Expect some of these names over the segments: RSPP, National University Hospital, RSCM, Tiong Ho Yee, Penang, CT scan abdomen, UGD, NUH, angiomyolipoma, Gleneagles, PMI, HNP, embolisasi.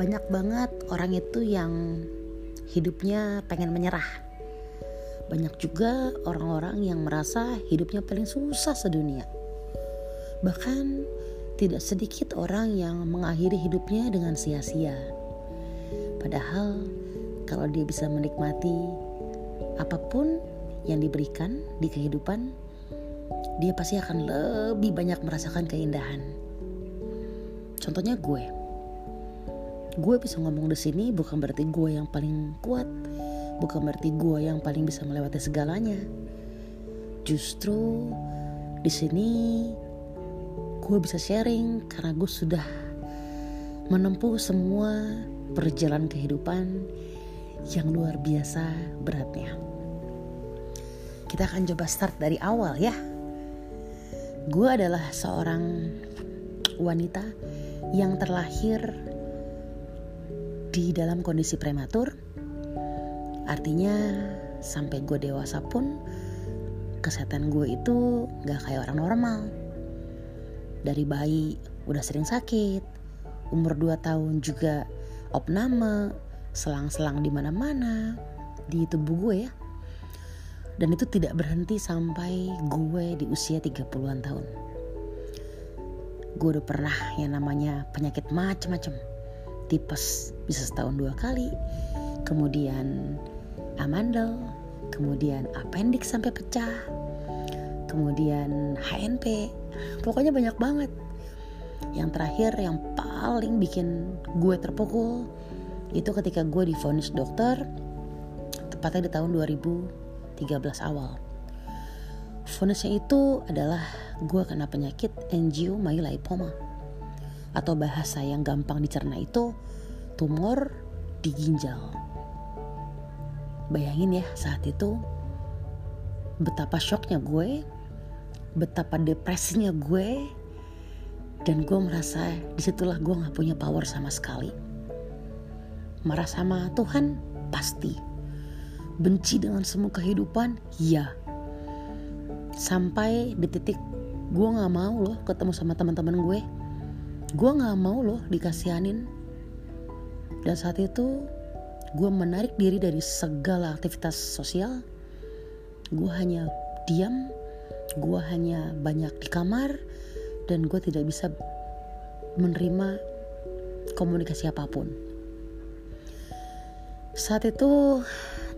banyak banget orang itu yang hidupnya pengen menyerah. Banyak juga orang-orang yang merasa hidupnya paling susah sedunia. Bahkan tidak sedikit orang yang mengakhiri hidupnya dengan sia-sia. Padahal kalau dia bisa menikmati apapun yang diberikan di kehidupan, dia pasti akan lebih banyak merasakan keindahan. Contohnya gue bisa ngomong di sini bukan berarti gue yang paling kuat, bukan berarti gue yang paling bisa melewati segalanya. Justru di sini gue bisa sharing karena gue sudah menempuh semua perjalanan kehidupan yang luar biasa beratnya. Kita akan coba start dari awal ya. Gue adalah seorang wanita yang terlahir di dalam kondisi prematur. Artinya sampai gue dewasa pun kesehatan gue itu gak kayak orang normal. Dari bayi udah sering sakit, umur 2 tahun juga opname, selang-selang di mana-mana di tubuh gue ya. Dan itu tidak berhenti sampai gue di usia 30-an tahun. Gue udah pernah yang namanya penyakit macam-macam. Tipes bisa setahun 2 kali, kemudian amandel, kemudian appendix sampai pecah, kemudian HNP. Pokoknya banyak banget. Yang terakhir yang paling bikin gue terpukul itu ketika gue divonis dokter, tepatnya di tahun 2013 awal. Vonisnya itu adalah gue kena penyakit angiomyolipoma, atau bahasa yang gampang dicerna itu tumor di ginjal. Bayangin ya saat itu betapa shocknya gue, betapa depresinya gue, dan gue merasa disitulah gue gak punya power sama sekali. Marah sama Tuhan? Pasti. Benci dengan semua kehidupan? Ya. Sampai di titik gue gak mau loh ketemu sama teman-teman gue. Gue gak mau loh dikasihanin. Dan saat itu gue menarik diri dari segala aktivitas sosial. Gue hanya diam, gue hanya banyak di kamar, dan gue tidak bisa menerima komunikasi apapun. Saat itu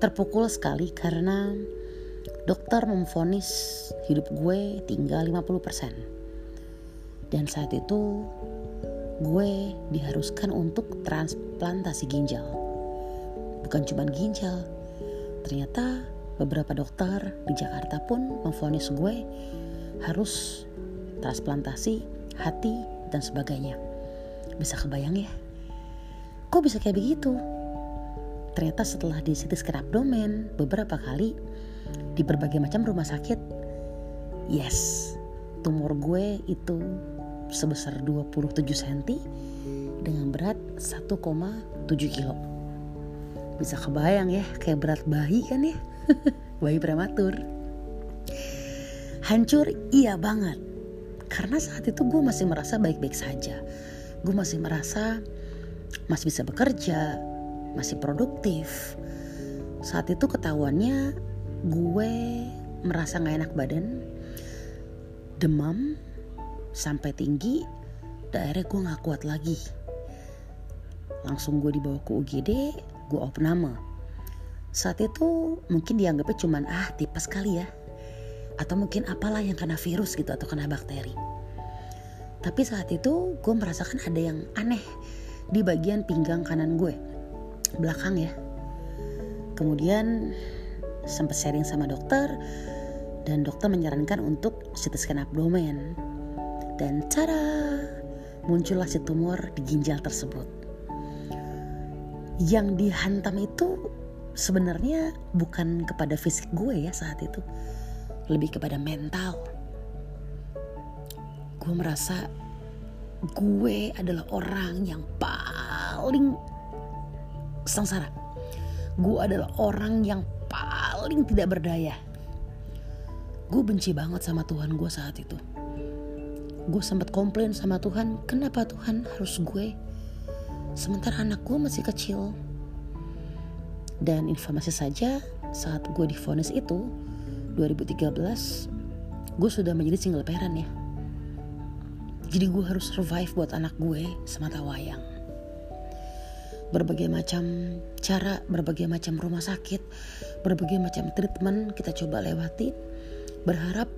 terpukul sekali karena dokter memvonis hidup gue tinggal 50%. Dan saat itu gue diharuskan untuk transplantasi ginjal. Bukan cuma ginjal, ternyata beberapa dokter di Jakarta pun memvonis gue harus transplantasi hati dan sebagainya. Bisa kebayang ya? Kok bisa kayak begitu? Ternyata setelah di CT scan abdomen beberapa kali di berbagai macam rumah sakit, yes, tumor gue itu sebesar 27 cm dengan berat 1,7 kilo. Bisa kebayang ya, kayak berat bayi kan ya, bayi prematur. Hancur iya banget, karena saat itu gue masih merasa baik-baik saja. Gue masih merasa masih bisa bekerja, masih produktif. Saat itu ketahuannya gue merasa gak enak badan, demam sampai tinggi, dan akhirnya gue gak kuat lagi. Langsung gue dibawa ke UGD, gue opname. Saat itu mungkin dianggapnya cuman tipes kali ya, atau mungkin apalah yang kena virus gitu, atau kena bakteri. Tapi saat itu gue merasakan ada yang aneh di bagian pinggang kanan gue belakang ya. Kemudian sempat sharing sama dokter, dan dokter menyarankan untuk CT scan abdomen. Dan cara muncullah si tumor di ginjal tersebut. Yang dihantam itu sebenarnya bukan kepada fisik gue ya saat itu, lebih kepada mental. Gue merasa gue adalah orang yang paling sengsara. Gue adalah orang yang paling tidak berdaya. Gue benci banget sama Tuhan gue saat itu. Gue sempat komplain sama Tuhan, kenapa Tuhan harus gue Sementara anakku masih kecil. Dan informasi saja, saat gue divonis itu 2013, gue sudah menjadi single parent ya. Jadi gue harus survive buat anak gue semata wayang. Berbagai macam cara, berbagai macam rumah sakit, berbagai macam treatment kita coba lewati, berharap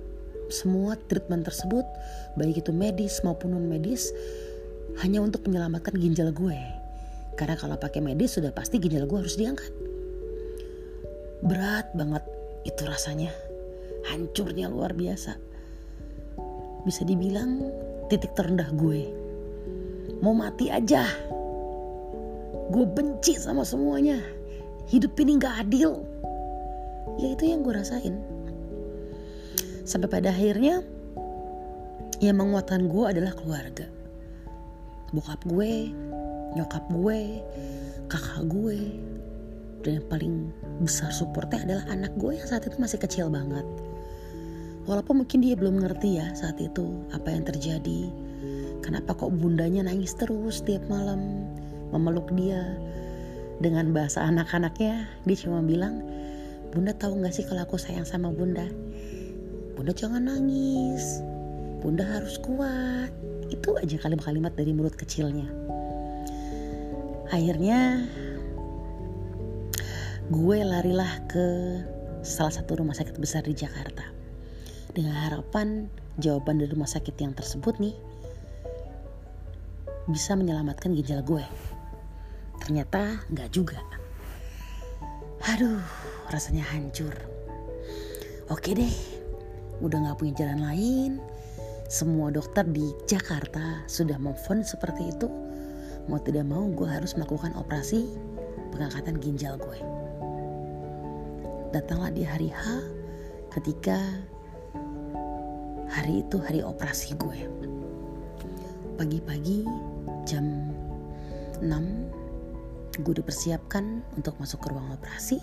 semua treatment tersebut, baik itu medis maupun non medis, hanya untuk menyelamatkan ginjal gue. Karena kalau pakai medis sudah pasti ginjal gue harus diangkat. Berat banget itu rasanya, hancurnya luar biasa. Bisa dibilang titik terendah gue, mau mati aja. Gue benci sama semuanya. Hidup ini gak adil. Ya itu yang gue rasain. Sampai pada akhirnya, yang menguatkan gue adalah keluarga. Bokap gue, nyokap gue, kakak gue. Dan yang paling besar supportnya adalah anak gue yang saat itu masih kecil banget. Walaupun mungkin dia belum ngerti ya saat itu apa yang terjadi. Kenapa kok bundanya nangis terus tiap malam, memeluk dia dengan bahasa anak-anaknya. Dia cuma bilang, "Bunda tahu gak sih kalau aku sayang sama Bunda? Bunda jangan nangis, Bunda harus kuat." Itu aja kalimat-kalimat dari mulut kecilnya. Akhirnya gue larilah ke salah satu rumah sakit besar di Jakarta dengan harapan jawaban dari rumah sakit yang tersebut nih bisa menyelamatkan ginjal gue. Ternyata gak juga. Aduh, rasanya hancur. Oke deh, udah gak punya jalan lain. Semua dokter di Jakarta sudah memvonis seperti itu. Mau tidak mau gue harus melakukan operasi pengangkatan ginjal gue. Datanglah di hari H, ketika hari itu hari operasi gue. Pagi-pagi jam 6 gue dipersiapkan untuk masuk ke ruang operasi,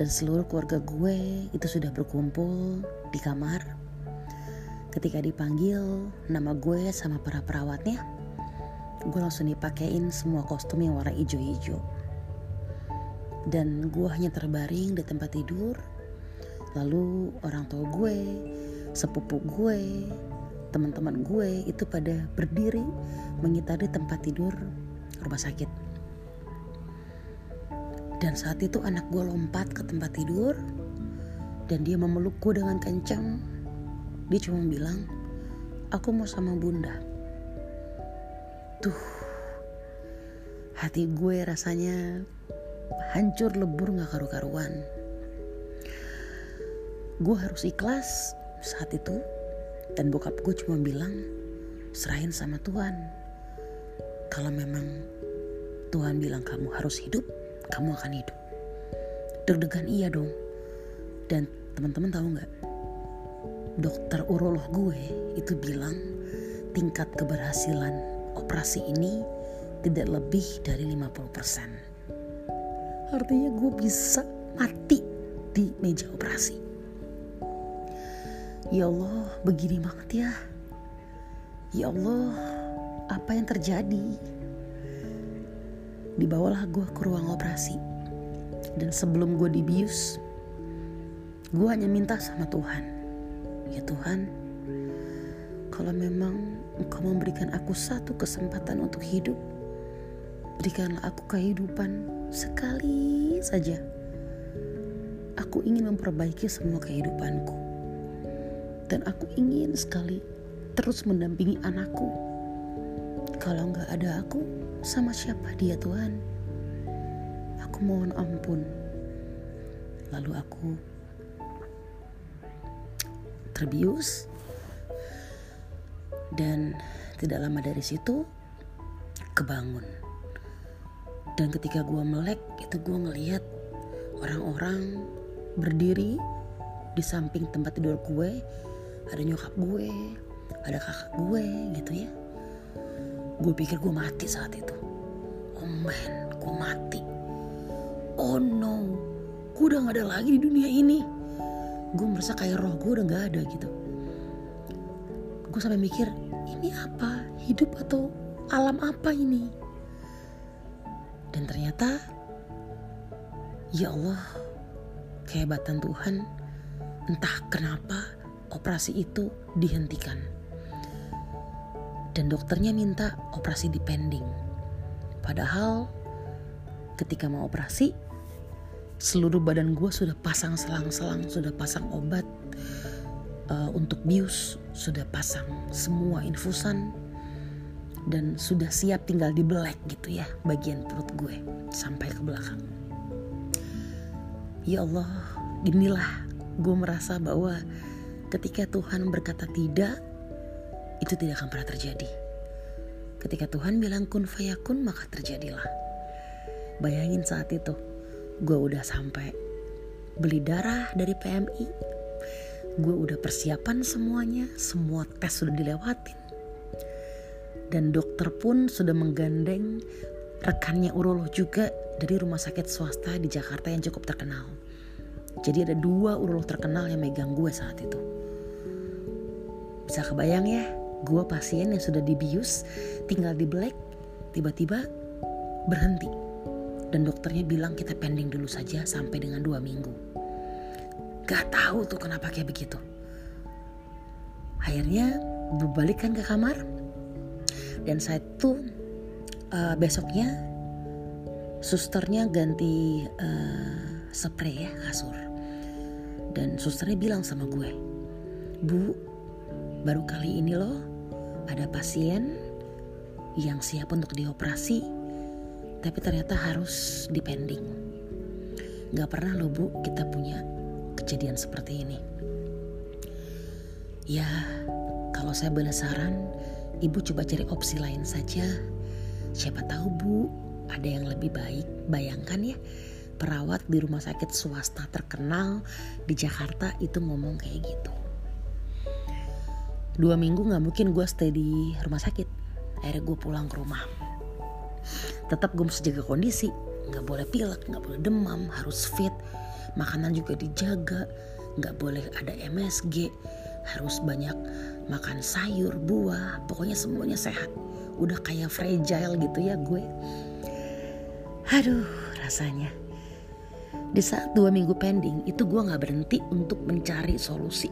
dan seluruh keluarga gue itu sudah berkumpul di kamar. Ketika dipanggil nama gue sama para perawatnya, gue langsung dipakein semua kostum yang warna hijau-hijau. Dan gue hanya terbaring di tempat tidur. Lalu orang tua gue, sepupu gue, teman-teman gue itu pada berdiri mengitari tempat tidur rumah sakit. Dan saat itu anak gue lompat ke tempat tidur dan dia memeluk gue dengan kencang. Dia cuma bilang, "Aku mau sama Bunda." Tuh, hati gue rasanya hancur lebur gak karu-karuan. Gue harus ikhlas saat itu, dan bokap gue cuma bilang, "Serahin sama Tuhan. Kalau memang Tuhan bilang kamu harus hidup, kamu akan hidup." Deg-degan iya dong. Dan teman-teman tahu nggak, dokter urolog gue itu bilang tingkat keberhasilan operasi ini tidak lebih dari 50%. Artinya gue bisa mati di meja operasi. Ya Allah, begini banget ya. Ya Allah, apa yang terjadi? Dibawalah gue ke ruang operasi. Dan sebelum gue dibius, gue hanya minta sama Tuhan, "Ya Tuhan, kalau memang Engkau memberikan aku satu kesempatan untuk hidup, berikanlah aku kehidupan sekali saja. Aku ingin memperbaiki semua kehidupanku. Dan aku ingin sekali terus mendampingi anakku. Kalau gak ada aku, sama siapa dia, Tuhan? Aku mohon ampun." Lalu aku terbius. Dan tidak lama dari situ kebangun. Dan ketika gue melek itu, gue ngelihat orang-orang berdiri di samping tempat tidur gue. Ada nyokap gue, ada kakak gue gitu ya. Gue pikir gue mati saat itu. Oh man, gue mati. Oh no, gue udah gak ada lagi di dunia ini. Gue merasa kayak roh gue udah gak ada gitu. Gue sampai mikir, ini apa? Hidup atau alam apa ini? Dan ternyata, ya Allah, kehebatan Tuhan, entah kenapa operasi itu dihentikan. Dan dokternya minta operasi dipending. Padahal ketika mau operasi, seluruh badan gue sudah pasang selang-selang, sudah pasang obat untuk bius, sudah pasang semua infusan, dan sudah siap tinggal dibelek gitu ya bagian perut gue sampai ke belakang. Ya Allah, inilah gue merasa bahwa ketika Tuhan berkata tidak, itu tidak akan pernah terjadi. Ketika Tuhan bilang kun fayakun, maka terjadilah. Bayangin saat itu gue udah sampai beli darah dari PMI, gue udah persiapan semuanya, semua tes sudah dilewatin, dan dokter pun sudah menggandeng rekannya urolog juga dari rumah sakit swasta di Jakarta yang cukup terkenal. Jadi ada 2 urolog terkenal yang megang gue saat itu. Bisa kebayang ya, gue pasien yang sudah dibius, tinggal dibelek, tiba-tiba berhenti. Dan dokternya bilang kita pending dulu saja sampai dengan 2 minggu. Gak tahu tuh kenapa kayak begitu. Akhirnya berbalikan ke kamar. Dan saya tuh besoknya susternya ganti spray ya, kasur. Dan susternya bilang sama gue, "Bu, baru kali ini loh ada pasien yang siap untuk dioperasi, tapi ternyata harus dipending. Gak pernah loh Bu kita punya kejadian seperti ini." Ya, kalau saya boleh saran, Ibu coba cari opsi lain saja. Siapa tahu Bu ada yang lebih baik. Bayangkan ya, perawat di rumah sakit swasta terkenal di Jakarta itu ngomong kayak gitu. 2 minggu gak mungkin gue stay di rumah sakit. Akhirnya gue pulang ke rumah. Tetap gue mesti jaga kondisi. Gak boleh pilek, gak boleh demam, harus fit. Makanan juga dijaga. Gak boleh ada MSG. Harus banyak makan sayur, buah, pokoknya semuanya sehat. Udah kayak fragile gitu ya gue. Aduh, rasanya di saat 2 minggu pending itu gue gak berhenti untuk mencari solusi.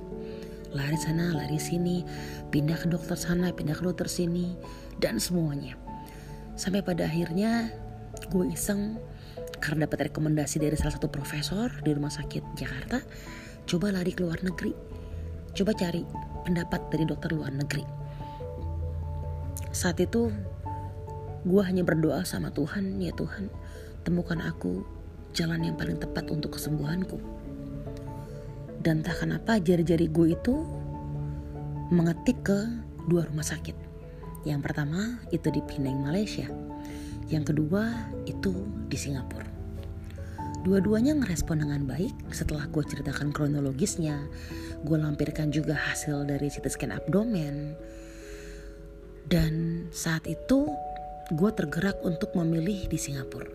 Lari sana, lari sini, pindah ke dokter sana, pindah ke dokter sini, dan semuanya. Sampai pada akhirnya gue iseng, karena dapat rekomendasi dari salah satu profesor di rumah sakit Jakarta, coba lari ke luar negeri, coba cari pendapat dari dokter luar negeri. Saat itu gue hanya berdoa sama Tuhan, "Ya Tuhan, temukan aku jalan yang paling tepat untuk kesembuhanku." Dan tak kenapa jari-jari gue itu mengetik ke 2 rumah sakit. Yang pertama itu di Penang, Malaysia. Yang kedua itu di Singapura. Dua-duanya ngerespon dengan baik. Setelah gue ceritakan kronologisnya, gue lampirkan juga hasil dari CT scan abdomen. Dan saat itu gue tergerak untuk memilih di Singapura.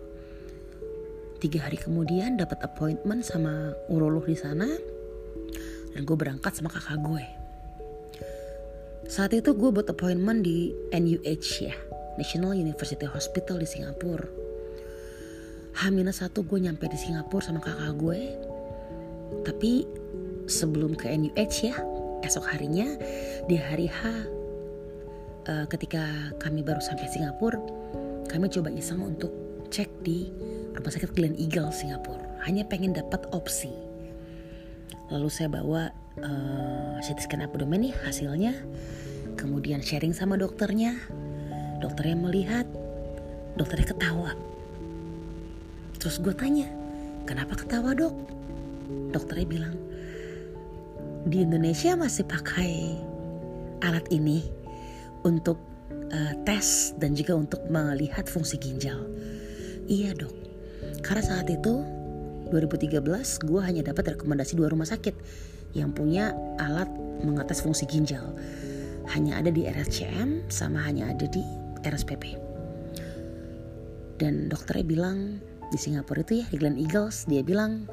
3 hari kemudian dapat appointment sama urolog di sana, dan gue berangkat sama kakak gue. Saat itu gue buat appointment di NUH ya, National University Hospital di Singapura. H-1 gue nyampe di Singapura sama kakak gue. Tapi sebelum ke NUH ya, esok harinya di hari H, ketika kami baru sampai Singapura, kami coba iseng untuk cek di rumah sakit Gleneagles Singapura, hanya pengen dapat opsi. Lalu saya bawa CT scan abdomen nih hasilnya, kemudian sharing sama dokternya. Dokternya melihat, dokternya ketawa. Terus gue tanya, "Kenapa ketawa dok?" Dokternya bilang, "Di Indonesia masih pakai alat ini untuk tes dan juga untuk melihat fungsi ginjal." "Iya dok, karena saat itu 2013 gue hanya dapat rekomendasi 2 rumah sakit yang punya alat mengetes fungsi ginjal. Hanya ada di RSCM sama hanya ada di RSPP." Dan dokternya bilang, di Singapura itu ya, di Gleneagles, dia bilang,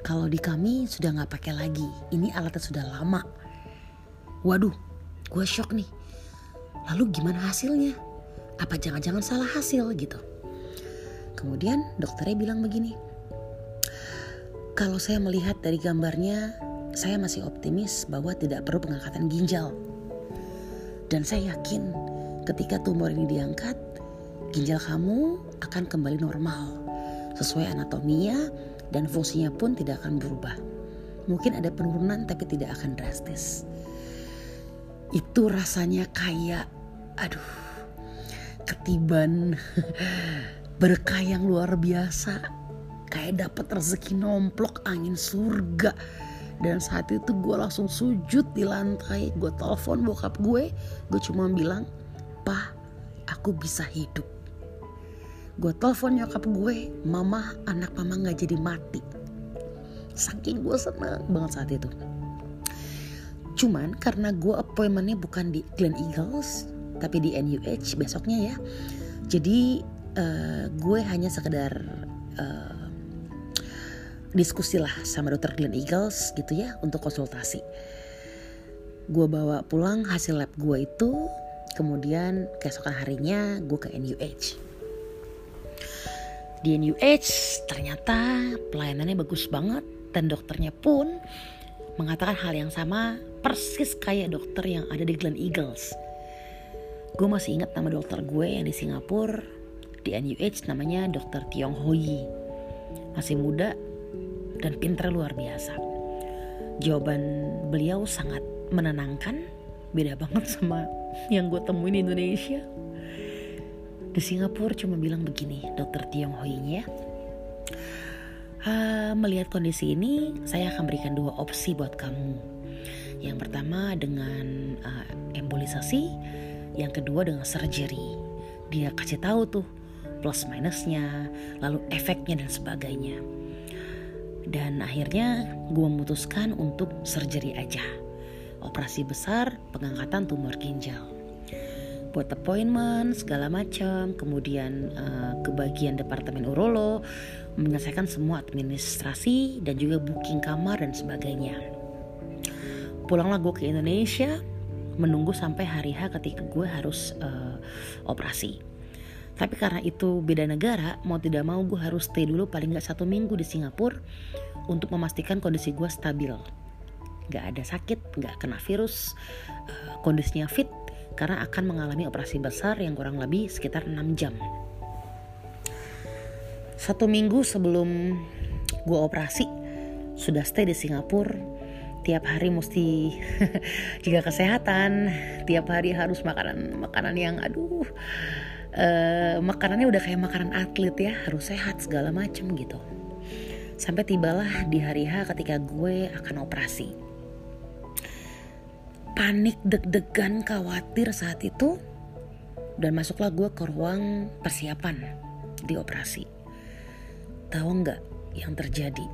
"Kalau di kami sudah gak pakai lagi, ini alatnya sudah lama." Waduh, gue shock nih. Lalu gimana hasilnya? Apa jangan-jangan salah hasil gitu? Kemudian dokternya bilang begini, kalau saya melihat dari gambarnya, saya masih optimis bahwa tidak perlu pengangkatan ginjal. Dan saya yakin ketika tumor ini diangkat, ginjal kamu akan kembali normal sesuai anatominya dan fungsinya pun tidak akan berubah. Mungkin ada penurunan tapi tidak akan drastis. Itu rasanya kayak ketiban berkah yang luar biasa, kayak dapat rezeki nomplok angin surga. Dan saat itu gue langsung sujud di lantai, gue telepon bokap gue cuma bilang, "Pa, aku bisa hidup." Gue telepon nyokap gue, "Mama, anak mama gak jadi mati." Saking gue seneng banget saat itu. Cuman karena gue appointmentnya bukan di Gleneagles tapi di NUH besoknya ya, jadi gue hanya sekedar diskusi lah sama dokter Gleneagles gitu ya, untuk konsultasi. Gue bawa pulang hasil lab gue itu. Kemudian keesokan harinya gue ke NUH. Di NUH ternyata pelayanannya bagus banget, dan dokternya pun mengatakan hal yang sama, persis kayak dokter yang ada di Gleneagles. Gue masih ingat nama dokter gue yang di Singapura, di NUH, namanya dokter Tiong Ho Yee. Masih muda dan pintar luar biasa. Jawaban beliau sangat menenangkan, beda banget sama yang gue temuin di Indonesia. Di Singapura cuma bilang begini, dokter Tiong Ho Yee-nya, melihat kondisi ini saya akan berikan 2 opsi buat kamu. Yang pertama dengan embolisasi, yang kedua dengan surgery. Dia kasih tahu tuh plus minusnya, lalu efeknya dan sebagainya. Dan akhirnya gue memutuskan untuk surgery aja, operasi besar pengangkatan tumor ginjal. Buat appointment segala macam, kemudian ke bagian departemen urolo, menyelesaikan semua administrasi dan juga booking kamar dan sebagainya. Pulanglah gue ke Indonesia, menunggu sampai hari H ketika gue harus operasi. Tapi karena itu beda negara, mau tidak mau gue harus stay dulu paling gak 1 minggu di Singapura untuk memastikan kondisi gue stabil, gak ada sakit, gak kena virus, kondisinya fit, karena akan mengalami operasi besar yang kurang lebih sekitar 6 jam. 1 minggu sebelum gue operasi, sudah stay di Singapura. Tiap hari mesti jaga kesehatan, tiap hari harus makanan yang makanannya udah kayak makanan atlet ya, harus sehat segala macem gitu. Sampai tibalah di hari H ketika gue akan operasi. Panik, deg-degan, khawatir saat itu, dan masuklah gue ke ruang persiapan di operasi. Tahu nggak yang terjadi?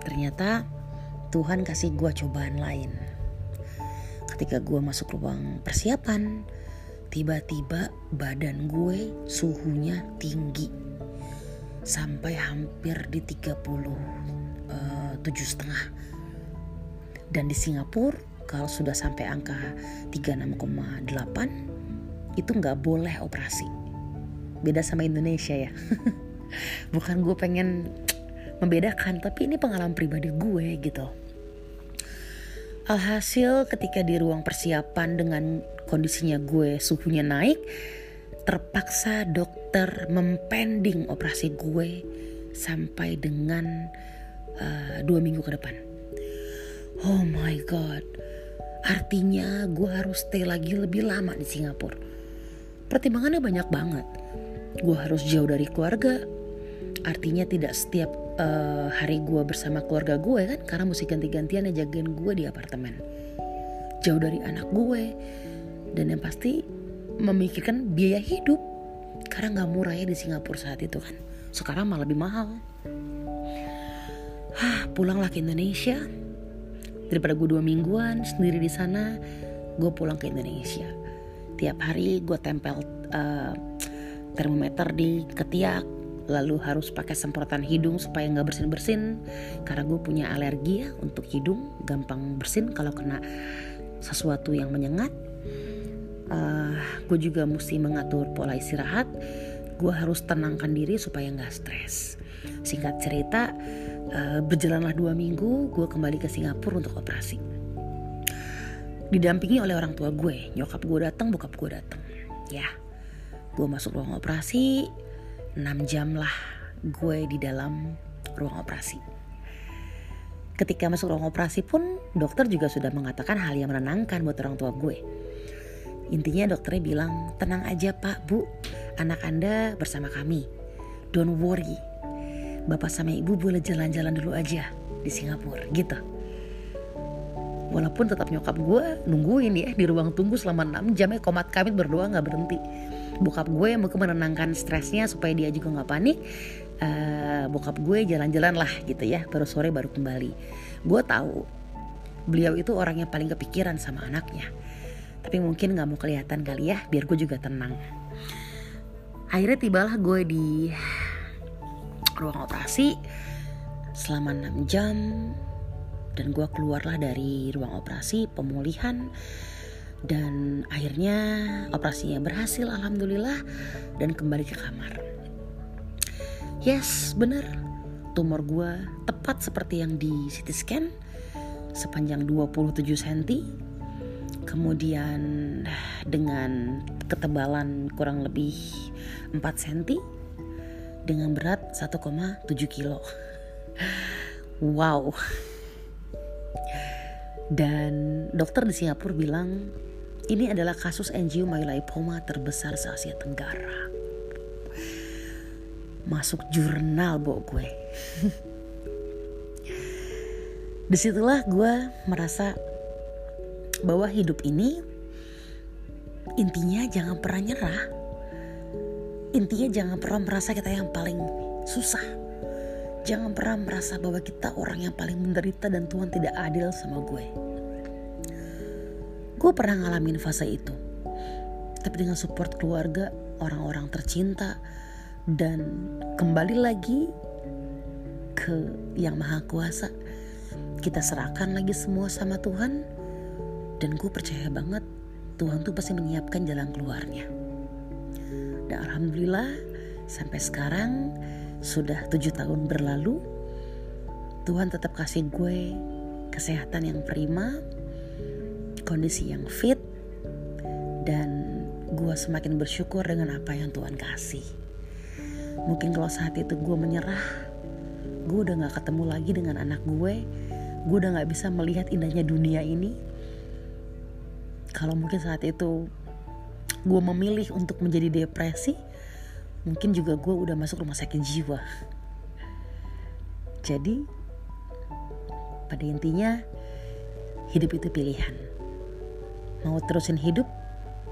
Ternyata Tuhan kasih gue cobaan lain. Ketika gue masuk ruang persiapan, tiba-tiba badan gue suhunya tinggi sampai hampir di 37,5. Dan di Singapura kalau sudah sampai angka 36,8 itu gak boleh operasi. Beda sama Indonesia ya. Bukan gue pengen membedakan, tapi ini pengalaman pribadi gue gitu. Alhasil ketika di ruang persiapan dengan kondisinya gue suhunya naik, terpaksa dokter mempending operasi gue sampai dengan 2 minggu ke depan. Oh my god, artinya gue harus stay lagi lebih lama di Singapura. Pertimbangannya banyak banget. Gue harus jauh dari keluarga, artinya tidak setiap hari gue bersama keluarga gue kan, karena mesti ganti-gantian yang jagain gue di apartemen. Jauh dari anak gue, dan yang pasti memikirkan biaya hidup, karena gak murah ya di Singapura saat itu kan. Sekarang malah lebih mahal. Pulanglah ke Indonesia. Daripada gue 2 mingguan sendiri di sana, gue pulang ke Indonesia. Tiap hari gue tempel termometer di ketiak, lalu harus pakai semprotan hidung supaya nggak bersin-bersin, karena gue punya alergi ya untuk hidung, gampang bersin kalau kena sesuatu yang menyengat. Gue juga mesti mengatur pola istirahat. gue harus tenangkan diri supaya nggak stres. Singkat cerita, berjalanlah 2 minggu, gue kembali ke Singapura untuk operasi. Didampingi oleh orang tua gue, nyokap gue datang, bokap gue datang. Ya, gue masuk ruang operasi, 6 jam lah gue di dalam ruang operasi. Ketika masuk ruang operasi pun, dokter juga sudah mengatakan hal yang menenangkan buat orang tua gue. Intinya dokternya bilang, tenang aja pak, bu, anak anda bersama kami, don't worry. Bapak sama ibu boleh jalan-jalan dulu aja di Singapura gitu. Walaupun tetap nyokap gue nungguin ya di ruang tunggu selama 6 jam ya, komat kamit berdoa gak berhenti. Bokap gue mungkin menenangkan stresnya supaya dia juga gak panik. Bokap gue jalan-jalan lah gitu ya, baru sore baru kembali. Gue tahu beliau itu orangnya paling kepikiran sama anaknya, tapi mungkin gak mau kelihatan kali ya, biar gue juga tenang. Akhirnya tibalah gue di ruang operasi selama 6 jam, dan gue keluarlah dari ruang operasi pemulihan, dan akhirnya operasinya berhasil alhamdulillah, dan kembali ke kamar. Yes, bener, tumor gue tepat seperti yang di CT scan, sepanjang 27 cm, kemudian dengan ketebalan kurang lebih 4 cm, dengan berat 1,7 kilo. Wow. Dan dokter di Singapura bilang ini adalah kasus angiomyolipoma terbesar se-Asia Tenggara. Masuk jurnal bo gue. Disitulah gue merasa bahwa hidup ini intinya jangan pernah nyerah. Intinya jangan pernah merasa kita yang paling susah. Jangan pernah merasa bahwa kita orang yang paling menderita dan Tuhan tidak adil sama gue. Gue pernah ngalamin fase itu. Tapi dengan support keluarga, orang-orang tercinta, dan kembali lagi ke Yang Maha Kuasa, kita serahkan lagi semua sama Tuhan. Dan gue percaya banget Tuhan tuh pasti menyiapkan jalan keluarnya. Dan alhamdulillah sampai sekarang sudah 7 tahun berlalu, Tuhan tetap kasih gue kesehatan yang prima, kondisi yang fit, dan gue semakin bersyukur dengan apa yang Tuhan kasih. Mungkin kalau saat itu gue menyerah, gue udah gak ketemu lagi dengan anak gue udah gak bisa melihat indahnya dunia ini. Kalau mungkin saat itu gue memilih untuk menjadi depresi, mungkin juga gue udah masuk rumah sakit jiwa. Jadi pada intinya hidup itu pilihan. Mau terusin hidup,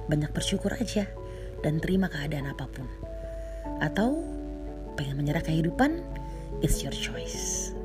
banyak bersyukur aja dan terima keadaan apapun. Atau pengen menyerah kehidupan, it's your choice.